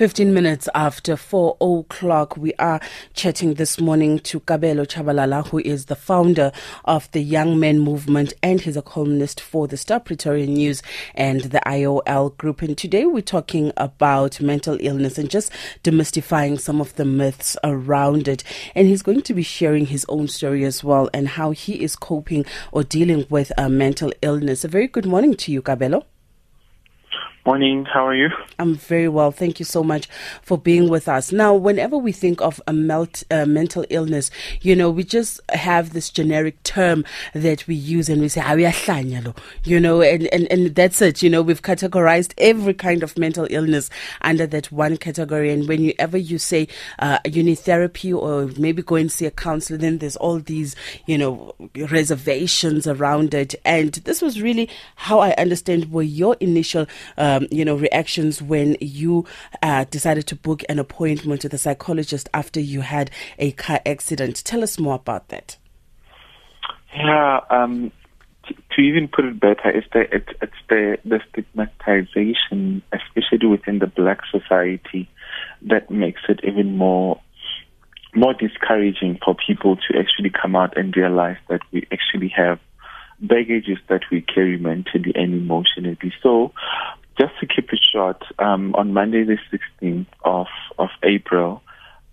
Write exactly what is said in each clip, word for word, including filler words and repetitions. fifteen minutes after four o'clock, we are chatting this morning to Kabelo Chabalala, who is the founder of the Young Men Movement, and he's a columnist for the Star Pretoria News and the I O L Group. And today we're talking about mental illness and just demystifying some of the myths around it. And he's going to be sharing his own story as well and how he is coping or dealing with uh, mental illness. A very good morning to you, Kabelo. Morning, how are you? I'm very well. Thank you so much for being with us. Now, whenever we think of a melt, uh, mental illness, you know, we just have this generic term that we use and we say, you know, and, and, and that's it. You know, we've categorized every kind of mental illness under that one category. And whenever you say uh, you need therapy or maybe go and see a counselor, then there's all these, you know, reservations around it. And this was really how I understand were your initial um, you know, reactions when you uh, decided to book an appointment with a psychologist after you had a car accident. Tell us more about that. Yeah, um, t- to even put it better, it's the, it, it's the, the stigmatization, especially within the black society, that makes it even more more discouraging for people to actually come out and realize that we actually have baggages that we carry mentally and emotionally. So, just to keep it short, um, on Monday the sixteenth of, of April,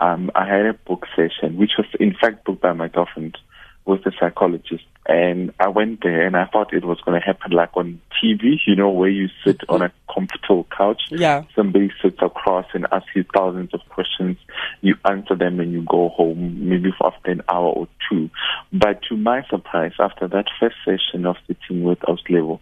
um, I had a book session, which was in fact booked by my girlfriend with a psychologist. And I went there and I thought it was going to happen like on T V, you know, where you sit on a comfortable couch. Yeah. Somebody sits across and asks you thousands of questions. You answer them and you go home, maybe for after an hour or two. But to my surprise, after that first session of sitting with Oslevo,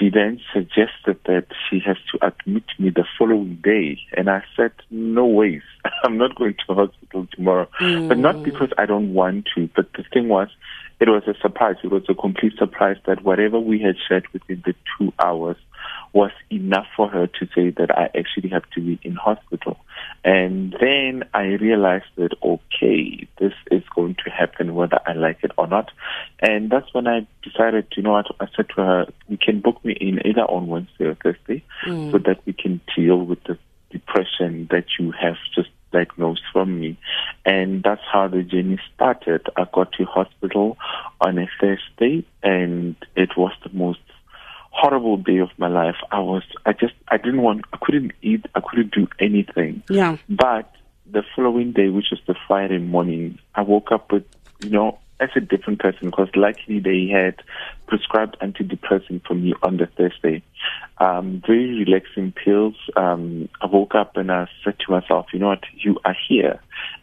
she then suggested that she has to admit me the following day. And I said, no ways. I'm not going to hospital tomorrow. Mm. But not because I don't want to. But the thing was, it was a surprise. It was a complete surprise that whatever we had shared within the two hours was enough for her to say that I actually have to be in hospital. And then I realized that, okay, this is going to happen whether I like it or not. And that's when I decided, you know what, I said to her, you can book me in either on Wednesday or Thursday mm. so that we can deal with the depression that you have just diagnosed from me. And that's how the journey started. I got to hospital on a Thursday, and it was the most horrible day of my life. I was, I just, I didn't want, I couldn't eat, I couldn't do anything. Yeah. But the following day, which was the Friday morning, I woke up with, you know, as a different person, because likely they had prescribed antidepressant for me on the Thursday. Um, very relaxing pills. Um, I woke up and I said to myself, you know what, you are here.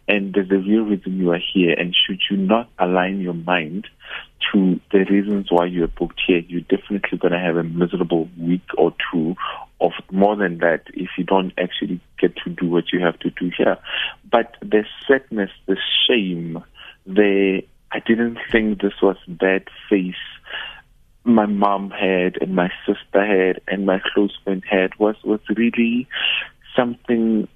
And there's a real reason you are here. And should you not align your mind to the reasons why you are booked here, you're definitely going to have a miserable week or two of more than that if you don't actually get to do what you have to do here. But the sadness, the shame, the I didn't think this was bad face my mom had and my sister had and my close friend had was, was really something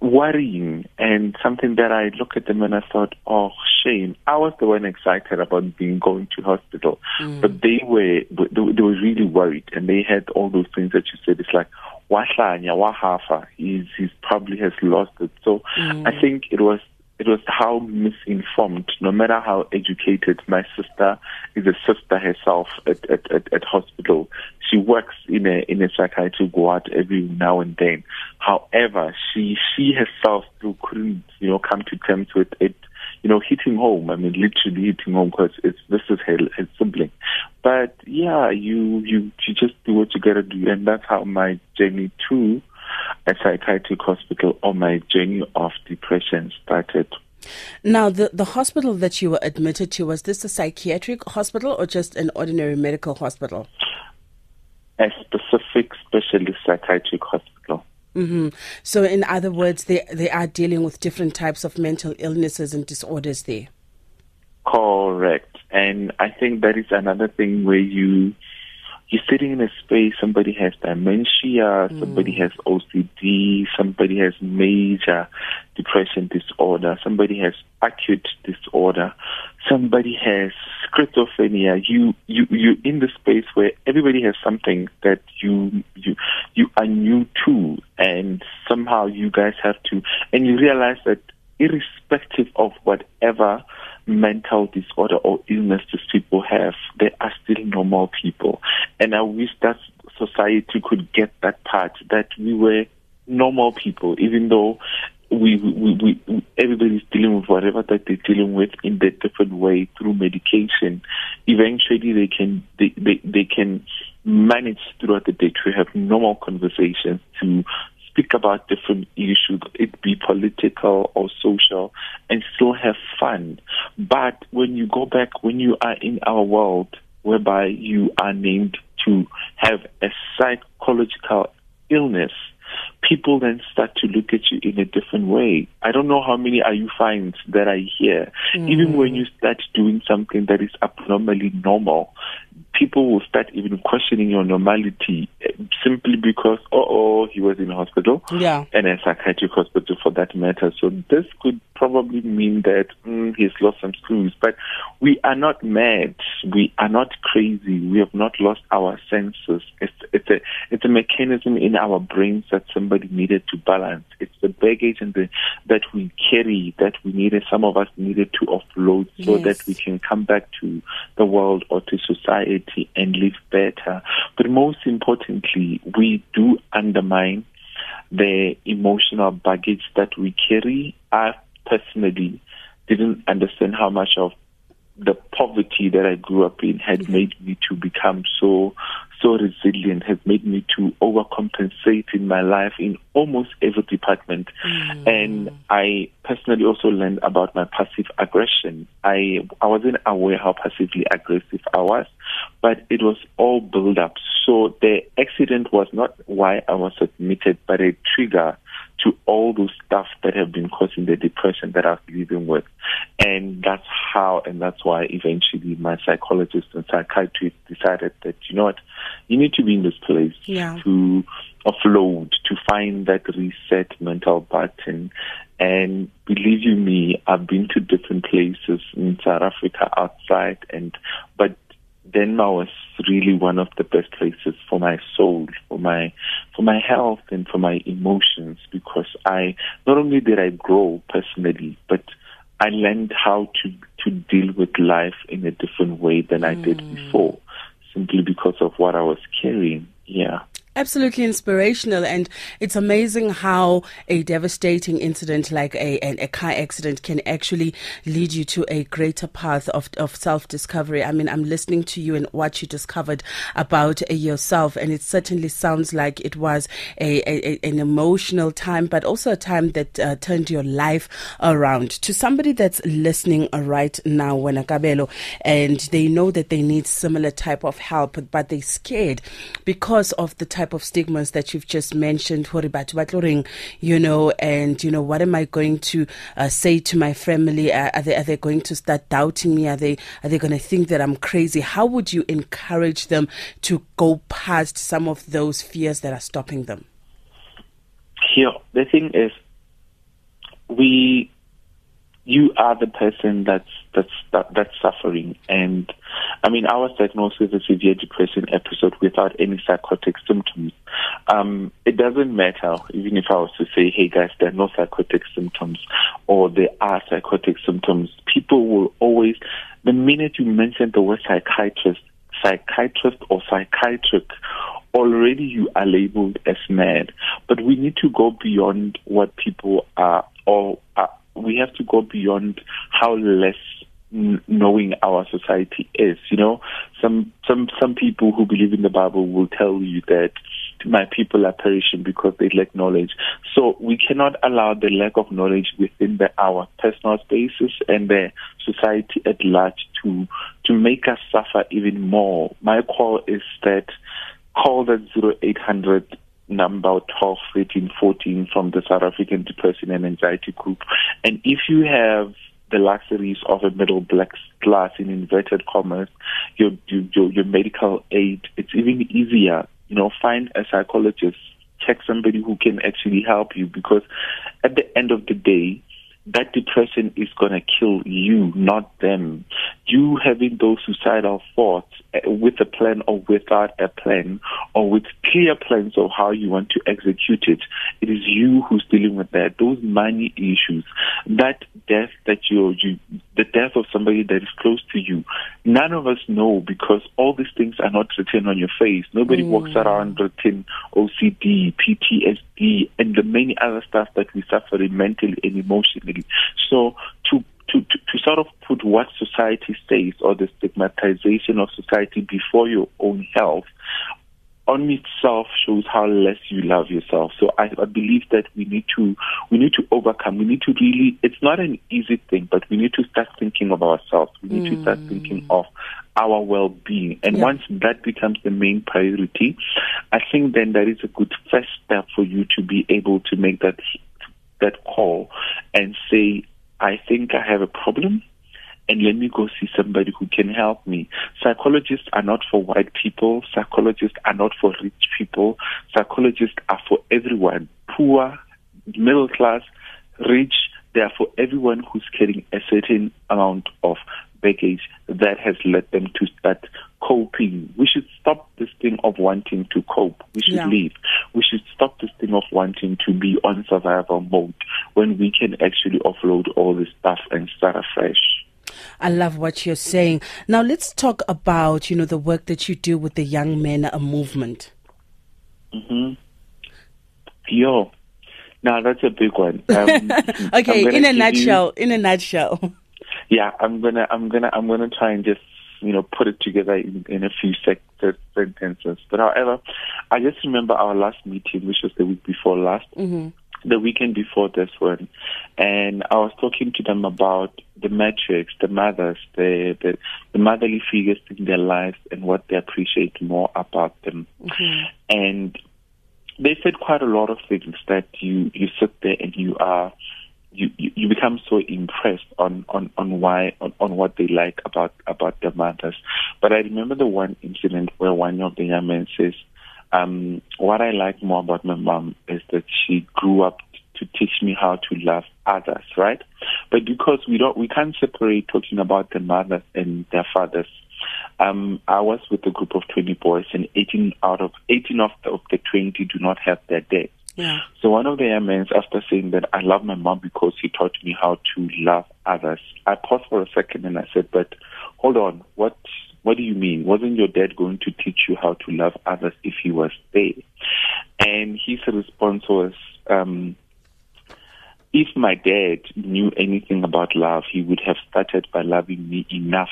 worrying and something that I look at them and I thought, oh, shame. I was the one excited about being going to hospital, mm. but they were they, they were really worried and they had all those things that you said. It's like, wahlanya, wahafa, he's, he's probably has lost it. So mm. I think it was It was how misinformed, no matter how educated. My sister is a sister herself at, at, at, at hospital. She works in a in a psychiatry ward every now and then. However, she she herself still couldn't, you know, come to terms with it, you know, hitting home. I mean, literally hitting home because it's this is her, her sibling. But yeah, you, you you just do what you gotta do, and that's how my journey too. A psychiatric hospital on my journey of depression started. Now, the, the hospital that you were admitted to, was this a psychiatric hospital or just an ordinary medical hospital? A specific specialist psychiatric hospital. Mm-hmm. So, in other words, they, they are dealing with different types of mental illnesses and disorders there? Correct. And I think that is another thing where you... you're sitting in a space, somebody has dementia, mm. somebody has O C D, somebody has major depression disorder, somebody has acute disorder, somebody has schizophrenia. You, you, you're in the space where everybody has something that you, you, you are new to, and somehow you guys have to, and you realize that irrespective of whatever mental disorder or illness these people have, they are still normal people. And I wish that society could get that part, that we were normal people, even though we, we, we everybody's dealing with whatever that they're dealing with in their different way through medication. Eventually they can they, they, they can manage throughout the day to have normal conversations, to speak about different issues, it be political or social, and still have fun. But when you go back, when you are in our world whereby you are named to have a psychological illness, people then start to look at you in a different way. I don't know how many are you finds that I hear. Mm. Even when you start doing something that is abnormally normal, people will start even questioning your normality simply because, oh, oh, he was in a hospital, yeah, and a psychiatric hospital for that matter. So this could probably mean that mm, he's lost some screws. But we are not mad. We are not crazy. We have not lost our senses. It's, it's, a, it's a mechanism in our brains that somebody needed to balance. It's the baggage and the, that we carry that we needed, some of us needed to offload so yes. that we can come back to the world or to society and live better. But most importantly, we do undermine the emotional baggage that we carry. I personally didn't understand how much of the poverty that I grew up in had mm-hmm. made me to become so so resilient, has made me to overcompensate in my life in almost every department. Mm. And I personally also learned about my passive aggression. I, I wasn't aware how passively aggressive I was, but it was all build up. So the accident was not why I was admitted, but a trigger to all those stuff that have been causing the depression that I was living with. And that's how, and that's why eventually my psychologist and psychiatrist decided that, you know what, you need to be in this place yeah. to offload, to find that reset mental button. And believe you me, I've been to different places in South Africa, outside, and but Denmark was really one of the best places for my soul, for my for my health and for my emotions, because I not only did I grow personally, but I learned how to, to deal with life in a different way than I mm. did before, simply because of what I was carrying. Yeah. Absolutely inspirational, and it's amazing how a devastating incident like a, a, a car accident can actually lead you to a greater path of, of self-discovery. I mean, I'm listening to you and what you discovered about yourself, and it certainly sounds like it was a, a, a an emotional time, but also a time that uh, turned your life around. To somebody that's listening right now, wena Kabelo, and they know that they need similar type of help, but they're scared because of the type type of stigmas that you've just mentioned, you know, and, you know, what am I going to uh, say to my family? Are, are they are they going to start doubting me? Are they are they going to think that I'm crazy? How would you encourage them to go past some of those fears that are stopping them? Here, the thing is, we, you are the person that's that's that, that's suffering. And I mean, I was diagnosed with a severe depression episode without any psychotic symptoms. Um, it doesn't matter, even if I was to say, hey guys, there are no psychotic symptoms, or there are psychotic symptoms. People will always, the minute you mention the word psychiatrist, psychiatrist or psychiatric, already you are labeled as mad. But we need to go beyond what people are, or are, we have to go beyond how less knowing our society is. You know, some some some people who believe in the Bible will tell you that my people are perishing because they lack knowledge. So we cannot allow the lack of knowledge within the, our personal spaces and the society at large to to make us suffer even more. My call is that call that zero eight hundred number twelve, thirteen, fourteen from the South African Depression and Anxiety Group. And if you have the luxuries of a middle black class, in inverted commas, your, your, your medical aid. It's even easier. You know, find a psychologist, check somebody who can actually help you, because at the end of the day, that depression is going to kill you, not them. You having those suicidal thoughts with a plan or without a plan, or with clear plans of how you want to execute it, it is you who's dealing with that. Those money issues, that death that you're, you, the death of somebody that is close to you. None of us know, because all these things are not written on your face. Nobody mm. walks around written O C D, P T S D, and the many other stuff that we suffer mentally and emotionally. So to, to, to, to sort of put what society says, or the stigmatization of society before your own health, on itself shows how less you love yourself. So I, I believe that we need to we need to overcome. We need to really, it's not an easy thing, but we need to start thinking of ourselves. We need mm. to start thinking of our well-being. And yeah. once that becomes the main priority, I think then that is a good first step for you to be able to make that that call and say, I think I have a problem, and let me go see somebody who can help me. Psychologists are not for white people. Psychologists are not for rich people. Psychologists are for everyone, poor, middle class, rich. They are for everyone who's carrying a certain amount of baggage that has led them to start coping. We should stop this thing of wanting to cope. We should yeah. leave. We should stop this thing of wanting to be on survival mode, when we can actually offload all this stuff and start afresh. I love what you're saying. Now let's talk about, you know, the work that you do with the Young Men Movement. Mm-hmm. Yo. Now that's a big one. Um, okay, in a nutshell. You... In a nutshell. Yeah, I'm gonna, I'm gonna, I'm gonna try and just, you know, put it together in, in a few sec- sentences. But however, I just remember our last meeting, which was the week before last, mm-hmm. the weekend before this one, and I was talking to them about the metrics, the mothers, the the, the motherly figures in their lives, and what they appreciate more about them, mm-hmm. and they said quite a lot of things that you you sit there and you are. You, you, you become so impressed on, on, on why on, on what they like about about their mothers. But I remember the one incident where one of the young men says, um, what I like more about my mom is that she grew up to teach me how to love others, right? But because we don't we can't separate talking about the mothers and their fathers. Um, I was with a group of twenty boys, and eighteen out of eighteen of the, of the twenty do not have their dads. Yeah. So one of the men, after saying that I love my mom because she taught me how to love others, I paused for a second and I said, but hold on, what what do you mean? Wasn't your dad going to teach you how to love others if he was there? And his response was, um, if my dad knew anything about love, he would have started by loving me enough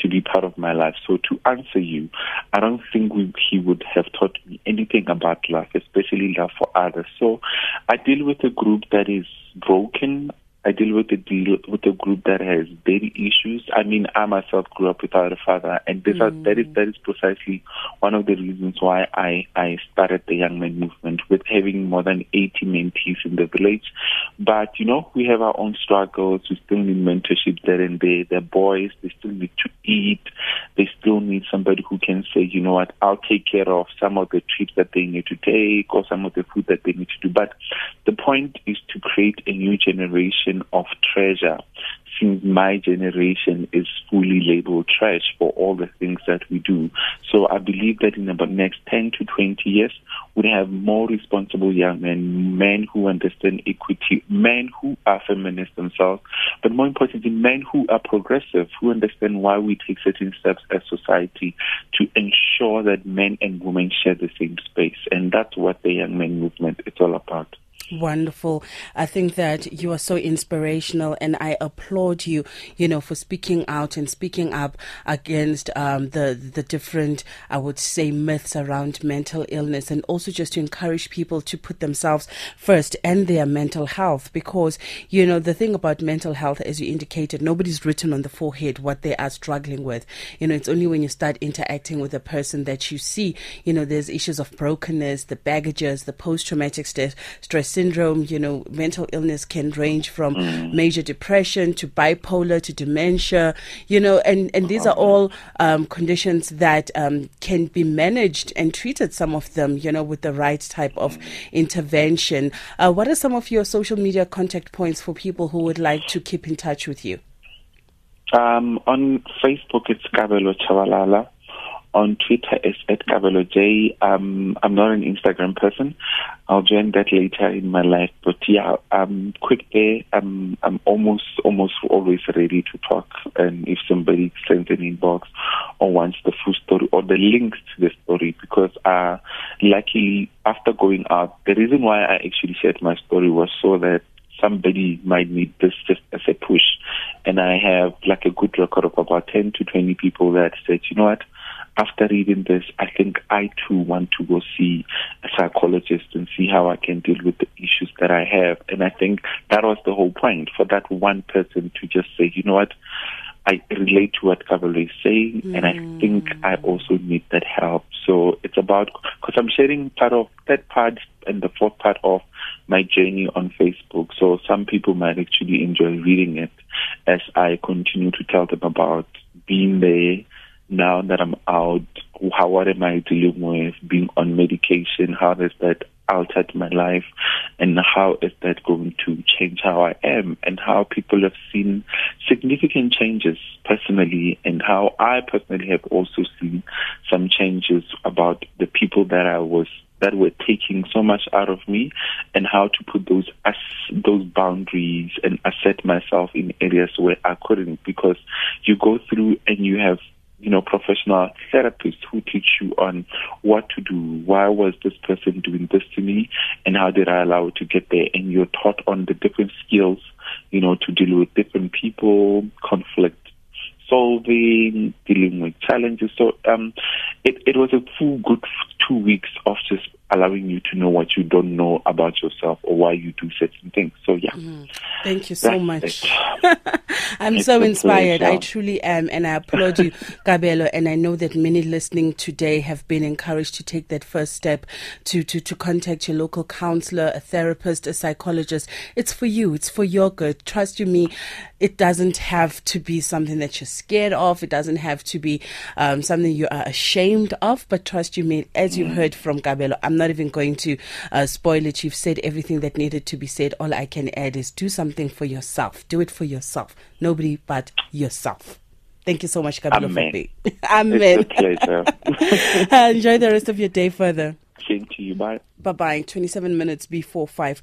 to be part of my life. So to answer you, I don't think we, he would have taught me anything about love, especially love for others. So I deal with a group that is broken. I deal with a deal with a group that has daily issues. I mean, I myself grew up without a father, and this mm. that is that is precisely one of the reasons why I, I started the Young Men Movement, with having more than eighty mentees in the village. But you know, we have our own struggles. We still need mentorship there and there. They're boys. They still need to eat. They still need somebody who can say, you know what, I'll take care of some of the trips that they need to take, or some of the food that they need to do. But the point is to create a new generation of treasure, since my generation is fully labeled trash for all the things that we do. So I believe that in about next ten to twenty years, we'll have more responsible young men, men who understand equity, men who are feminists themselves, but more importantly, men who are progressive, who understand why we take certain steps as society to ensure that men and women share the same space. And that's what the Young Men Movement is all about. Wonderful. I think that you are so inspirational, and I applaud you, you know, for speaking out and speaking up against um, the, the different, I would say, myths around mental illness, and also just to encourage people to put themselves first and their mental health, because, you know, the thing about mental health, as you indicated, nobody's written on the forehead what they are struggling with. You know, it's only when you start interacting with a person that you see, you know, there's issues of brokenness, the baggages, the post-traumatic stress, stress syndrome, you know, mental illness can range from mm. major depression to bipolar to dementia, you know, and, and these are all um, conditions that um, can be managed and treated, some of them, you know, with the right type of intervention. Uh, what are some of your social media contact points for people who would like to keep in touch with you? Um, on Facebook, it's Kabelo Chabalala. On Twitter, it's at Kabelo J. Um, I'm not an Instagram person. I'll join that later in my life. But yeah, um, quick day. I'm, I'm almost, almost always ready to talk. And if somebody sends an inbox or wants the full story or the links to the story, because uh, luckily after going out, the reason why I actually shared my story was so that somebody might need this just as a push. And I have like a good record of about ten to twenty people that said, you know what, after reading this, I think I too want to go see a psychologist and see how I can deal with the issues that I have. And I think that was the whole point, for that one person to just say, you know what, I relate to what Kabelo is saying, mm. and I think I also need that help. So it's about, because I'm sharing part of that part and the fourth part of my journey on Facebook. So some people might actually enjoy reading it as I continue to tell them about being there now that I'm out. How, what am I dealing with? Being on medication, how does that altered my life, and how is that going to change how I am, and how people have seen significant changes personally, and how I personally have also seen some changes about the people that I was, that were taking so much out of me, and how to put those as those boundaries and assert myself in areas where I couldn't, because you go through and you have, you know, professional therapists who teach you on what to do. Why was this person doing this to me, and how did I allow it to get there? And you're taught on the different skills, you know, to deal with different people, conflict solving, dealing with challenges. So um, it, it was a full good two weeks of just allowing you to know what you don't know about yourself or why you do certain things. So, yeah. Mm. Thank you so That's much. I'm it's so inspired. I truly am. And I applaud you, Kabelo. And I know that many listening today have been encouraged to take that first step to, to, to contact your local counselor, a therapist, a psychologist. It's for you. It's for your good. Trust you me, it doesn't have to be something that you're scared of. It doesn't have to be um, something you are ashamed of. But trust you me, as you mm. heard from Kabelo, I'm not even going to uh, spoil it. You've said everything that needed to be said. All I can add is do something for yourself. Do it for yourself. Nobody but yourself. Thank you so much, Kabelo. Amen. Amen. It's a pleasure. uh, enjoy the rest of your day further. Same to you. Bye. Bye-bye. twenty-seven minutes before five.